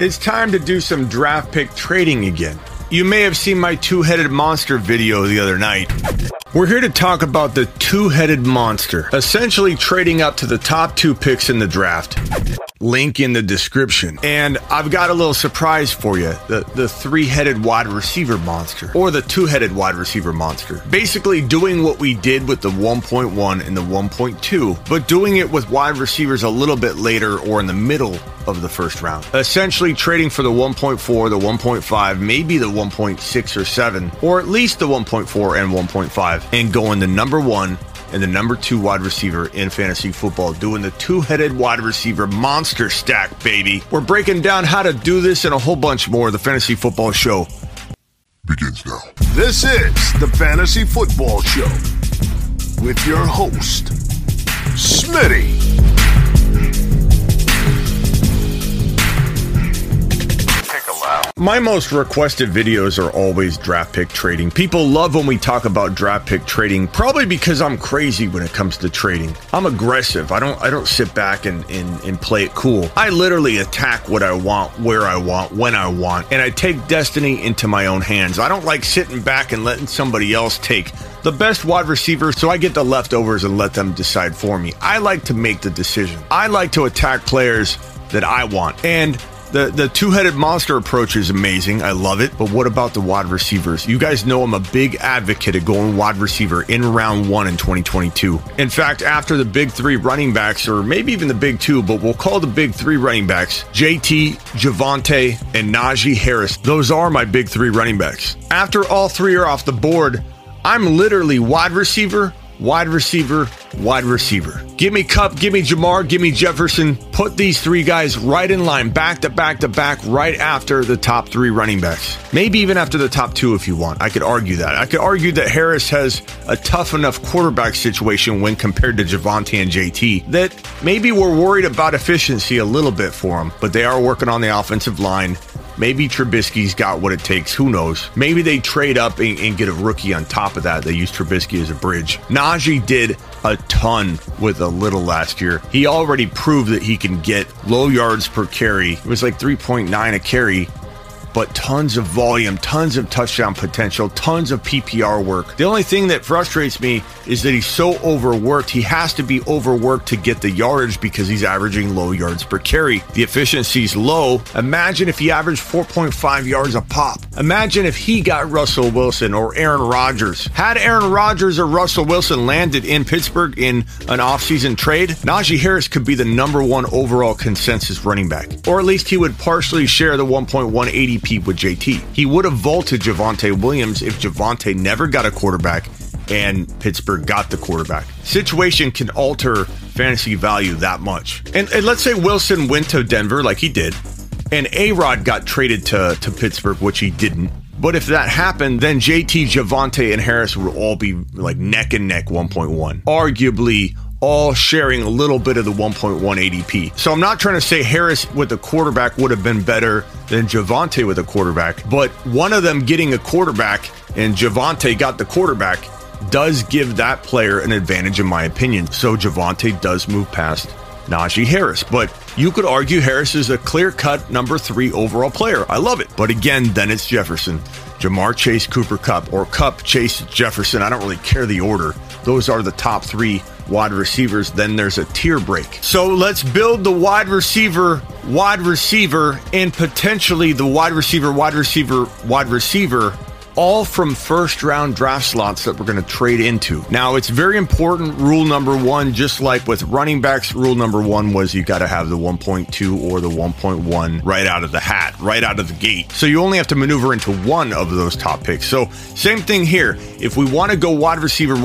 It's time to do some draft pick trading again. You may have seen my two-headed monster video the other night. We're here to talk about the two-headed monster, essentially trading up to the top two picks in the draft. Link in the description. And I've got a little surprise for you, the three-headed wide receiver monster, or the two-headed wide receiver monster. Basically doing what we did with the 1.1 and the 1.2, but doing it with wide receivers a little bit later or in the middle of the first round. Essentially trading for the 1.4, the 1.5, maybe the 1.6 or 7, or at least the 1.4 and 1.5, and going the number one and the number two wide receiver in fantasy football, doing the two-headed wide receiver monster stack, baby. We're breaking down how to do this and a whole bunch more. The Fantasy Football Show begins now. This is the Fantasy Football Show with your host, Smitty. My most requested videos are always draft pick trading. People love when we talk about draft pick trading, probably because I'm crazy when it comes to trading. I'm aggressive. I don't sit back and play it cool. I literally attack what I want, where I want, when I want, and I take destiny into my own hands. I don't like sitting back and letting somebody else take the best wide receiver, so I get the leftovers and let them decide for me. I like to make the decision. I like to attack players that I want. And The two-headed monster approach is amazing. I love it. But what about the wide receivers? You guys know I'm a big advocate of going wide receiver in round one in 2022. In fact, after the big three running backs, or maybe even the big two, but we'll call the big three running backs, JT, Javonte, and Najee Harris. Those are my big three running backs. After all three are off the board, I'm literally wide receiver, wide receiver, wide receiver. Give me Kupp, give me Ja'Marr, give me Jefferson. Put these three guys right in line, back to back to back, right after the top three running backs. Maybe even after the top two if you want. I could argue that. I could argue that Harris has a tough enough quarterback situation when compared to Javonte and JT that maybe we're worried about efficiency a little bit for him, but they are working on the offensive line. Maybe Trubisky's got what it takes. Who knows? Maybe they trade up and get a rookie on top of that. They use Trubisky as a bridge. Najee did a ton with a little last year. He already proved that he can get low yards per carry. It was like 3.9 a carry, but tons of volume, tons of touchdown potential, tons of PPR work. The only thing that frustrates me is that he's so overworked. He has to be overworked to get the yardage because he's averaging low yards per carry. The efficiency's low. Imagine if he averaged 4.5 yards a pop. Imagine if he got Russell Wilson or Aaron Rodgers. Had Aaron Rodgers or Russell Wilson landed in Pittsburgh in an offseason trade, Najee Harris could be the number one overall consensus running back. Or at least he would partially share the 1.180 with JT. He would have vaulted Javonte Williams if Javonte never got a quarterback and Pittsburgh got the quarterback. Situation can alter fantasy value that much. And let's say Wilson went to Denver like he did, and A-Rod got traded to Pittsburgh, which he didn't. But if that happened, then JT, Javonte, and Harris would all be like neck and neck 1.1. Arguably all sharing a little bit of the 1.1 ADP. So I'm not trying to say Harris with a quarterback would have been better than Javonte with a quarterback, but one of them getting a quarterback and Javonte got the quarterback does give that player an advantage in my opinion. So Javonte does move past Najee Harris, but you could argue Harris is a clear-cut number three overall player. I love it. But again, then it's Jefferson, Ja'Marr Chase, Cooper Kupp, or Kupp, Chase, Jefferson. I don't really care the order. Those are the top three wide receivers. Then there's a tier break. So let's build the wide receiver, and potentially the wide receiver, all from first-round draft slots that we're going to trade into. Now, it's very important. Rule number one, just like with running backs, rule number one was you got to have the 1.2 or the 1.1 right out of the hat, right out of the gate. So you only have to maneuver into one of those top picks. So same thing here. If we want to go wide receiver, and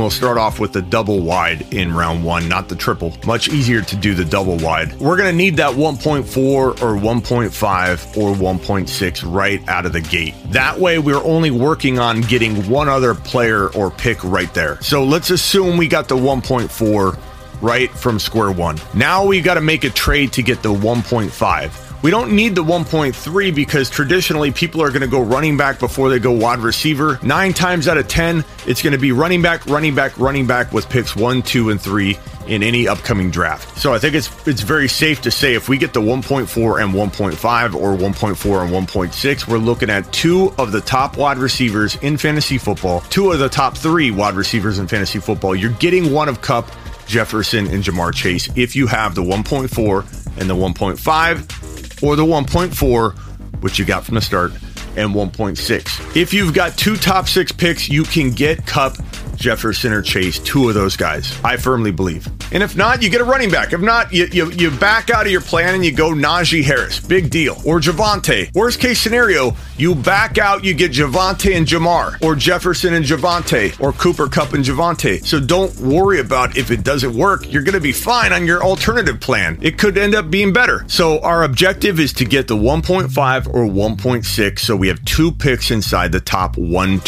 we'll start off with the double wide in round one, not the triple. Much easier to do the double wide. We're going to need that 1.4 or 1.5 or 1.6 right out of the gate. That way, we're only working on getting one other player or pick right there. So let's assume we got the 1.4 right from square one. Now we got to make a trade to get the 1.5. We don't need the 1.3 because traditionally people are going to go running back before they go wide receiver. 9 times out of 10, it's going to be running back with picks 1, 2, and 3 in any upcoming draft. So I think it's very safe to say if we get the 1.4 and 1.5 or 1.4 and 1.6, we're looking at 2 of the top wide receivers in fantasy football, 2 of the top 3 wide receivers in fantasy football. You're getting one of Kupp, Jefferson, and Ja'Marr Chase if you have the 1.4 and the 1.5 or the 1.4, which you got from the start, and 1.6. If you've got 2 top 6 picks, you can get Kupp, Jefferson, or Chase, 2 of those guys, I firmly believe. And if not, you get a running back. If not, you back out of your plan and you go Najee Harris, big deal, or Javonte. Worst case scenario, you back out, you get Javonte and Ja'Marr, or Jefferson and Javonte, or Cooper Kupp and Javonte. So don't worry about if it doesn't work, you're going to be fine on your alternative plan. It could end up being better. So our objective is to get the 1.5 or 1.6, so we have 2 picks inside the top 1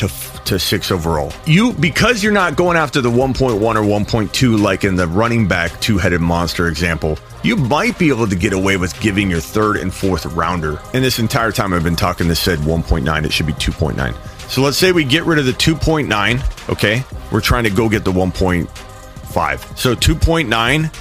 to 6 overall. Because you're not going after the 1.1 or 1.2 like in the running back two-headed monster example, you might be able to get away with giving your 3rd and 4th rounder. And this entire time I've been talking, this said 1.9, it should be 2.9. So let's say we get rid of the 2.9, okay? We're trying to go get the 1.5. So 2.9,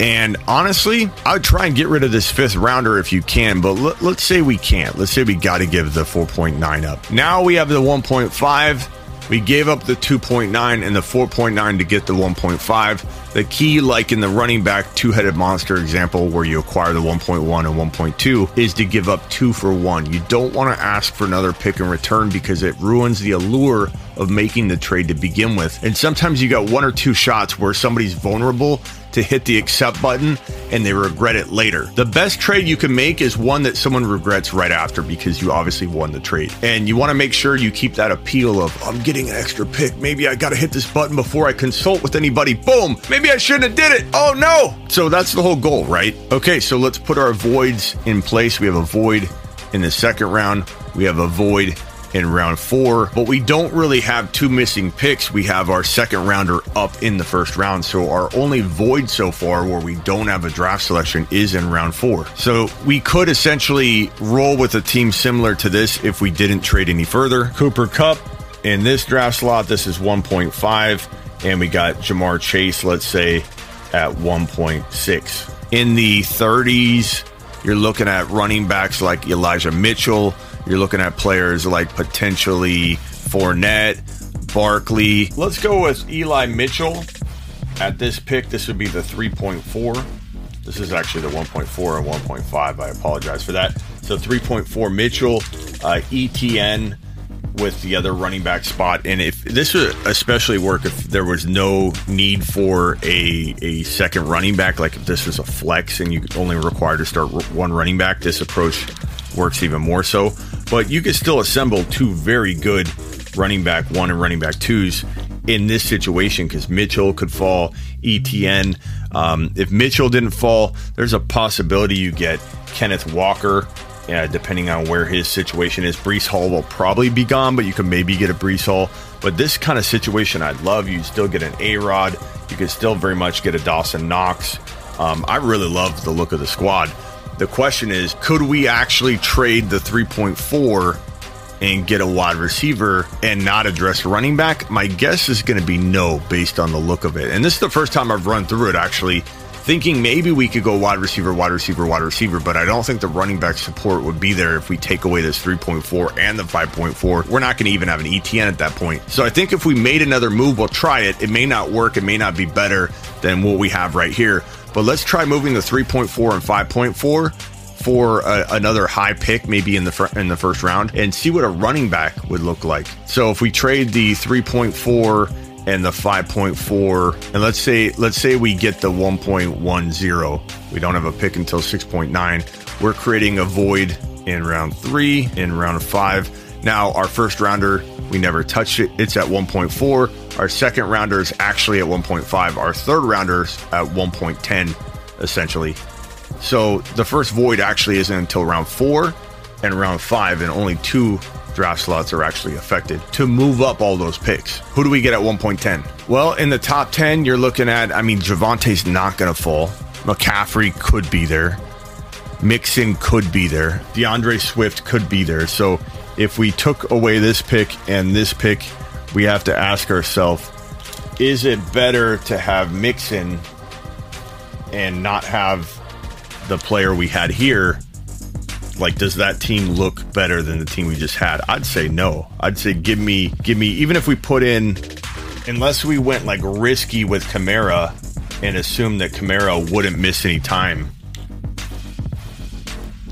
and honestly, I would try and get rid of this 5th rounder if you can, but let's say we can't. Let's say we got to give the 4.9 up. Now we have the 1.5. We gave up the 2.9 and the 4.9 to get the 1.5. The key, like in the running back two-headed monster example where you acquire the 1.1 and 1.2, is to give up 2 for 1. You don't want to ask for another pick in return because it ruins the allure of making the trade to begin with. And sometimes you got 1 or 2 shots where somebody's vulnerable to hit the accept button and they regret it later. The best trade you can make is one that someone regrets right after because you obviously won the trade. And you want to make sure you keep that appeal of, I'm getting an extra pick. Maybe I got to hit this button before I consult with anybody. Boom. Maybe I shouldn't have did it. Oh no. So that's the whole goal, right? Okay. So let's put our voids in place. We have a void in the 2nd round. We have a void in round 4, but we don't really have 2 missing picks. We have our 2nd rounder up in the 1st round. So our only void so far where we don't have a draft selection is in round 4. So we could essentially roll with a team similar to this if we didn't trade any further. Cooper Kupp in this draft slot, this is 1.5, and we got Ja'Marr Chase, let's say, at 1.6. In the 30s, you're looking at running backs like Elijah Mitchell. You're looking at players like potentially Fournette, Barkley. Let's go with Eli Mitchell at this pick. This would be the 3.4. This is actually the 1.4 and 1.5. I apologize for that. So 3.4 Mitchell, ETN with the other running back spot. And if this would especially work if there was no need for a 2nd running back, like if this was a flex and you only required to start 1 running back, this approach works even more so. But you can still assemble 2 very good running back 1 and running back 2s in this situation because Mitchell could fall, ETN. If Mitchell didn't fall, there's a possibility you get Kenneth Walker, depending on where his situation is. Breece Hall will probably be gone, but you can maybe get a Breece Hall. But this kind of situation I'd love. You still get an A-Rod. You can still very much get a Dawson Knox. I really love the look of the squad. The question is, could we actually trade the 3.4 and get a wide receiver and not address running back? My guess is going to be no, based on the look of it. And this is the first time I've run through it, actually, thinking maybe we could go wide receiver, but I don't think the running back support would be there if we take away this 3.4 and the 5.4. We're not going to even have an ETN at that point. So I think if we made another move, we'll try it. It may not work. It may not be better than what we have right here. But let's try moving the 3.4 and 5.4 for another high pick, maybe in the 1st round, and see what a running back would look like. So if we trade the 3.4 and the 5.4, and let's say we get the 1.10, we don't have a pick until 6.9. We're creating a void in round 3, in round 5. Now our 1st rounder, we never touched it. It's at 1.4. Our 2nd rounder is actually at 1.5. Our 3rd rounder's at 1.10, essentially. So the first void actually isn't until round 4. and round 5, and only 2 draft slots are actually affected to move up all those picks. Who do we get at 1.10? Well, in the top 10, you're looking at, I mean, Javante's not going to fall. McCaffrey could be there. Mixon could be there. DeAndre Swift could be there. So if we took away this pick and this pick, we have to ask ourselves, is it better to have Mixon and not have the player we had here? Like, does that team look better than the team we just had? I'd say no. I'd say give me, even if we put in, unless we went like risky with Kamara and assumed that Kamara wouldn't miss any time,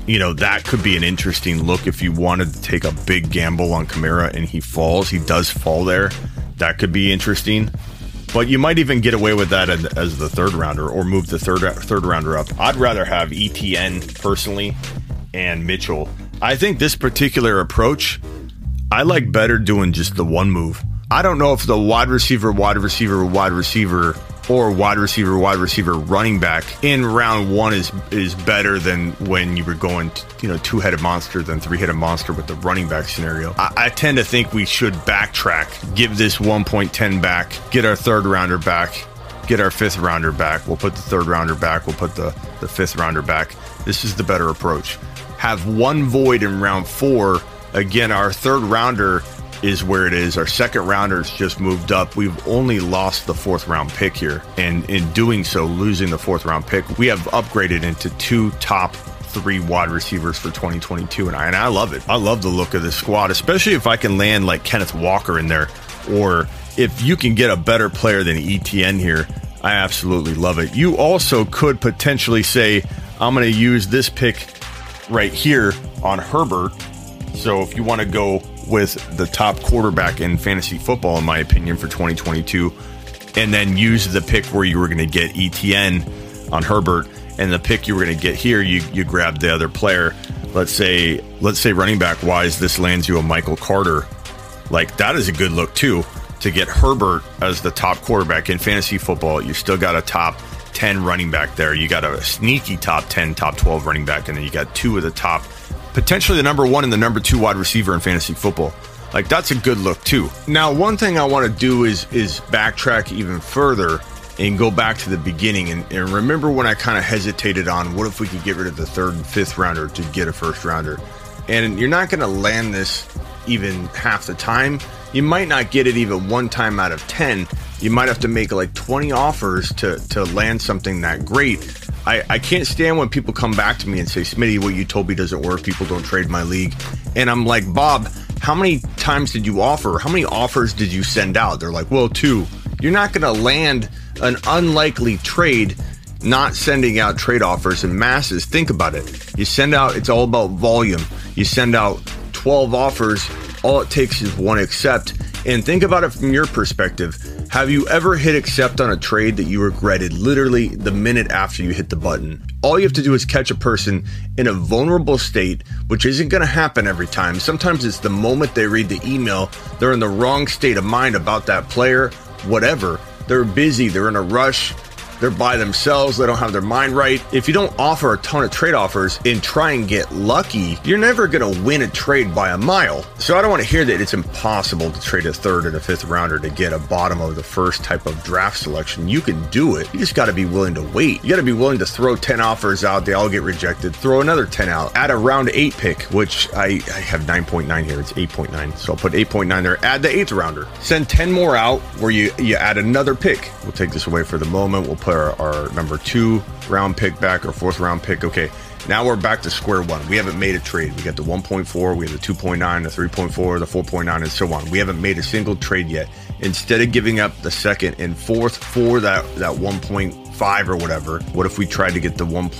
you know, that could be an interesting look if you wanted to take a big gamble on Kamara and he falls. He does fall there. That could be interesting. But you might even get away with that as the third rounder or move the third rounder up. I'd rather have ETN personally and Mitchell. I think this particular approach, I like better doing just the one move. I don't know if the wide receiver or wide receiver running back in round 1 is better than when you were going, you know, two-headed monster than three-headed monster with the running back scenario. I tend to think we should backtrack, give this 1.10 back, get our third rounder back, get our fifth rounder back. We'll put the third rounder back. We'll put the fifth rounder back. This is the better approach. Have one void in round 4. Again, our third rounder is where it is. Our second rounder's just moved up. We've only lost the 4th round pick here. And in doing so, losing the 4th round pick, we have upgraded into 2 top 3 wide receivers for 2022. And I love it. I love the look of this squad, especially if I can land like Kenneth Walker in there, or if you can get a better player than ETN here, I absolutely love it. You also could potentially say, I'm going to use this pick right here on Herbert. So if you want to go with the top quarterback in fantasy football, in my opinion, for 2022, and then use the pick where you were going to get ETN on Herbert, and the pick you were going to get here, you grab the other player. Let's say running back wise, this lands you a Michael Carter. Like, that is a good look too, to get Herbert as the top quarterback in fantasy football. You still got a top 10 running back there. You got a sneaky top 10, top 12 running back, and then you got 2 of the top, potentially the number 1 and the number 2 wide receiver in fantasy football. Like, that's a good look too. Now, one thing I want to do is backtrack even further and go back to the beginning. And remember when I kind of hesitated on what if we could get rid of the 3rd and 5th rounder to get a 1st rounder? And you're not going to land this even half the time. You might not get it even one time out of 10. You might have to make like 20 offers to land something that great. I can't stand when people come back to me and say, Smitty, what you told me doesn't work. People don't trade my league. And I'm like, Bob, how many times did you offer? How many offers did you send out? They're like, well, 2. You're not going to land an unlikely trade not sending out trade offers in masses. Think about it. You send out, it's all about volume. You send out 12 offers. All it takes is 1 accept. And think about it from your perspective. Have you ever hit accept on a trade that you regretted literally the minute after you hit the button? All you have to do is catch a person in a vulnerable state, which isn't going to happen every time. Sometimes it's the moment they read the email, they're in the wrong state of mind about that player, whatever. They're busy, they're in a rush, they're by themselves, they don't have their mind right. If you don't offer a ton of trade offers and try and get lucky, you're never going to win a trade by a mile. So I don't want to hear that it's impossible to trade a 3rd and a 5th rounder to get a bottom of the 1st type of draft selection. You can do it. You just got to be willing to wait. You got to be willing to throw 10 offers out. They all get rejected. Throw another 10 out. Add a round 8 pick, which I have 9.9 here. It's 8.9. So I'll put 8.9 there. Add the 8th rounder. Send 10 more out where you add another pick. We'll take this away for the moment. We'll put our number 2 round pick back, our 4th round pick. Okay, now we're back to square one. We haven't made a trade. We got the 1.4, we have the 2.9, the 3.4, the 4.9, and so on. We haven't made a single trade yet. Instead of giving up the 2nd and 4th for that 1.5 or whatever, what if we tried to get the 1.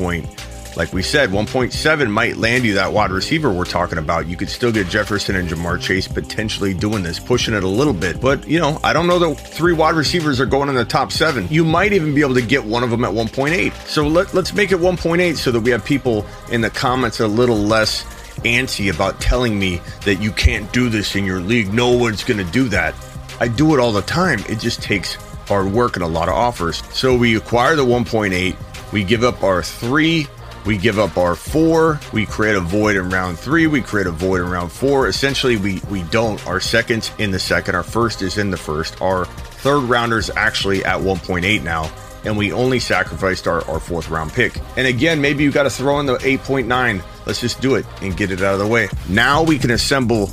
Like we said, 1.7 might land you that wide receiver we're talking about. You could still get Jefferson and Ja'Marr Chase potentially doing this, pushing it a little bit. But, you know, I don't know that 3 wide receivers are going in the top 7. You might even be able to get one of them at 1.8. So let's make it 1.8 so that we have people in the comments a little less antsy about telling me that you can't do this in your league. No one's going to do that. I do it all the time. It just takes hard work and a lot of offers. So we acquire the 1.8. We give up our 3. We give up our four, we create a void in round three, we create a void in round four. Essentially, we don't. Our second's in the second, our first is in the first, our third rounder's actually at 1.8 now, and we only sacrificed our fourth round pick. And again, maybe you got to throw in the 8.9. Let's just do it and get it out of the way. Now we can assemble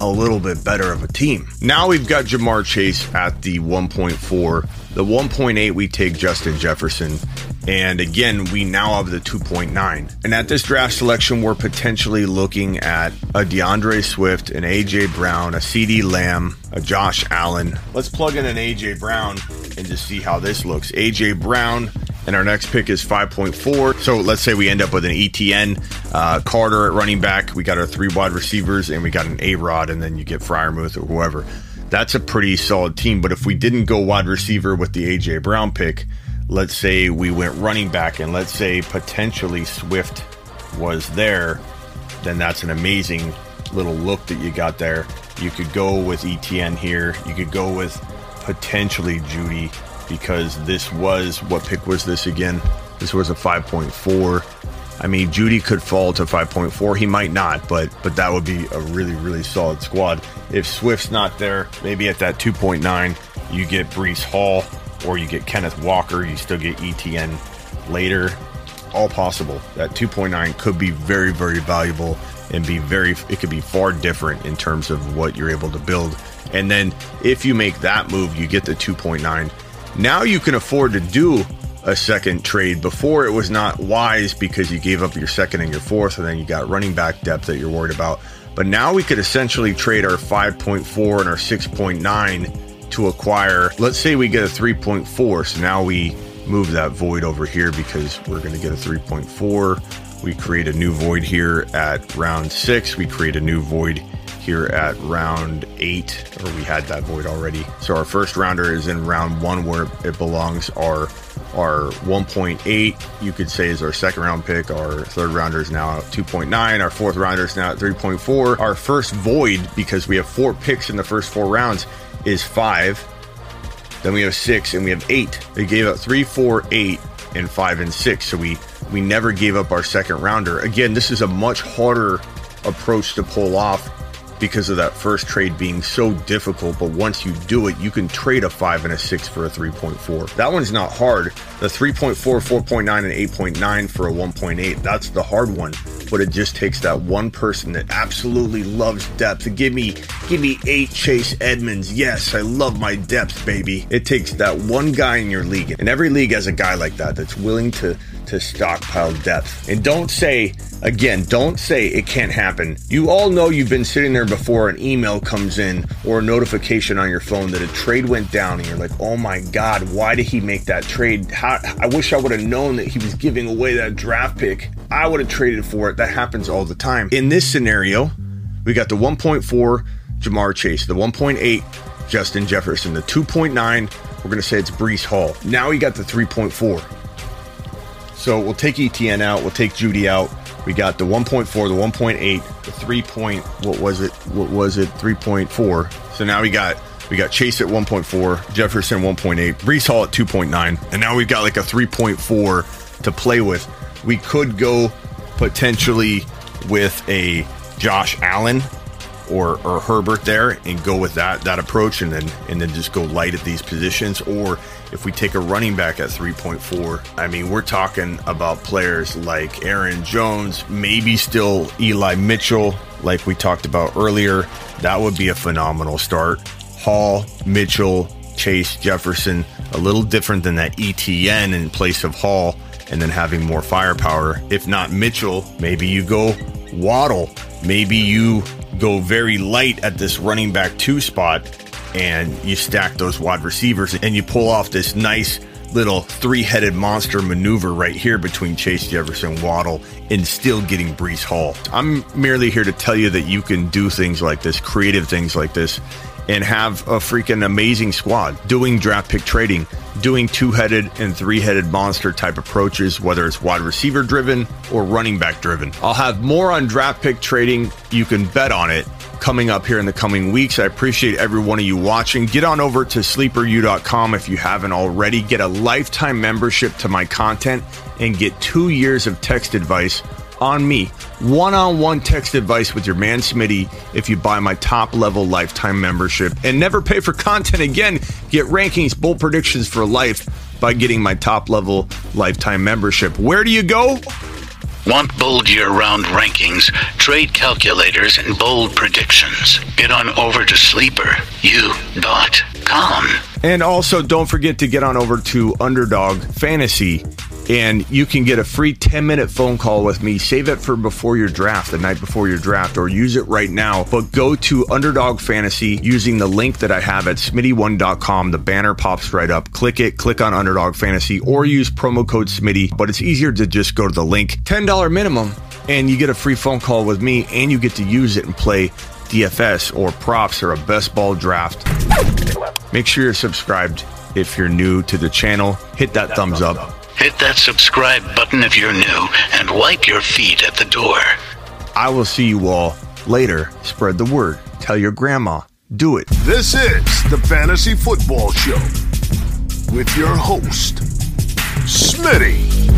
a little bit better of a team. Now we've got Ja'Marr Chase at the 1.4. The 1.8, we take Justin Jefferson. And again, we now have the 2.9. And at this draft selection, we're potentially looking at a DeAndre Swift, an A.J. Brown, a C.D. Lamb, a Josh Allen. Let's plug in an A.J. Brown and just see how this looks. A.J. Brown, and our next pick is 5.4. So let's say we end up with an ETN, Carter at running back. We got our three wide receivers, and we got an A-Rod, and then you get Freiermuth or whoever. That's a pretty solid team. But if we didn't go wide receiver with the A.J. Brown pick, let's say we went running back, and let's say potentially Swift was there, then that's an amazing little look that you got there. You could go with ETN here. You could go with potentially Judy, because this was, what pick was this again? This was a 5.4. I mean, Judy could fall to 5.4. He might not, but that would be a really, really solid squad. If Swift's not there, maybe at that 2.9, you get Breece Hall, or you get Kenneth Walker. You still get ETN later. All possible. That 2.9 could be very, very valuable, and be very, it could be far different in terms of what you're able to build. And then if you make that move, you get the 2.9. Now you can afford to do a second trade. Before, it was not wise, because you gave up your second and your fourth, and then you got running back depth that you're worried about. But now we could essentially trade our 5.4 and our 6.9 to acquire, let's say we get a 3.4. so now we move that void over here, because we're going to get a 3.4. we create a new void here at round 6, we create a new void here at round 8, or we had that void already. So our first rounder is in round 1 where it belongs. Our 1.8, you could say, is our second round pick. Our third rounder is now at 2.9. Our fourth rounder is now at 3.4. Our first void, because we have 4 picks in the first 4 rounds, is 5. Then we have 6, and we have 8. They gave up 3, 4, 8, and 5 and 6. So we never gave up our second rounder. Again, this is a much harder approach to pull off because of that first trade being so difficult. But once you do it, you can trade a 5 and a 6 for a 3.4. That one's not hard. The 3.4, 4.9, and 8.9 for a 1.8, that's the hard one. But it just takes that one person that absolutely loves depth. Give me 8 Chase Edmonds. Yes, I love my depth, baby. It takes that one guy in your league. And every league has a guy like that that's willing to stockpile depth. And don't say, again, don't say it can't happen. You all know you've been sitting there before an email comes in or a notification on your phone that a trade went down, and you're like, oh my God, why did he make that trade? How, I wish I would have known that he was giving away that draft pick. I would have traded for it. That happens all the time. In this scenario, we got the 1.4 Ja'Marr Chase, the 1.8 Justin Jefferson, the 2.9, we're gonna say it's Breece Hall. Now we got the 3.4. So we'll take ETN out, we'll take Judy out. We got the 1.4, the 1.8, the 3.4. So now we got Chase at 1.4, Jefferson 1.8, Breece Hall at 2.9, and now we've got like a 3.4 to play with. We could go potentially with a Josh Allen or Herbert there and go with that approach, and then just go light at these positions. Or if we take a running back at 3.4, I mean, we're talking about players like Aaron Jones, maybe still Eli Mitchell, like we talked about earlier. That would be a phenomenal start. Hall, Mitchell, Chase, Jefferson, a little different than that ETN in place of Hall, and then having more firepower. If not Mitchell, maybe you go Waddle. Maybe you go very light at this running back 2 spot, and you stack those wide receivers, and you pull off this nice little 3-headed monster maneuver right here between Chase, Jefferson, Waddle, and still getting Breece Hall. I'm merely here to tell you that you can do things like this, creative things like this, and have a freaking amazing squad doing draft pick trading, doing two-headed and three-headed monster type approaches, whether it's wide receiver driven or running back driven. I'll have more on draft pick trading. You can bet on it coming up here in the coming weeks. I appreciate every one of you watching. Get on over to sleeperu.com if you haven't already. Get a lifetime membership to my content and get 2 years of text advice on me, one-on-one text advice with your man Smitty if you buy my top level lifetime membership. And never pay for content again. Get rankings, bold predictions for life by getting my top level lifetime membership. Where do you go? Want bold year-round rankings, trade calculators, and bold predictions? Get on over to sleeperu.com. And also, don't forget to get on over to Underdog Fantasy, and you can get a free 10-minute phone call with me. Save it for before your draft, the night before your draft, or use it right now. But go to Underdog Fantasy using the link that I have at smitty1.com. The banner pops right up. Click it. Click on Underdog Fantasy or use promo code SMITTY. But it's easier to just go to the link. $10 minimum, and you get a free phone call with me, and you get to use it and play DFS or props or a best ball draft. Make sure you're subscribed if you're new to the channel. Hit that thumbs up. Hit that subscribe button if you're new, and wipe your feet at the door. I will see you all later. Spread the word. Tell your grandma. Do it. This is the Fantasy Football Show with your host, Smitty.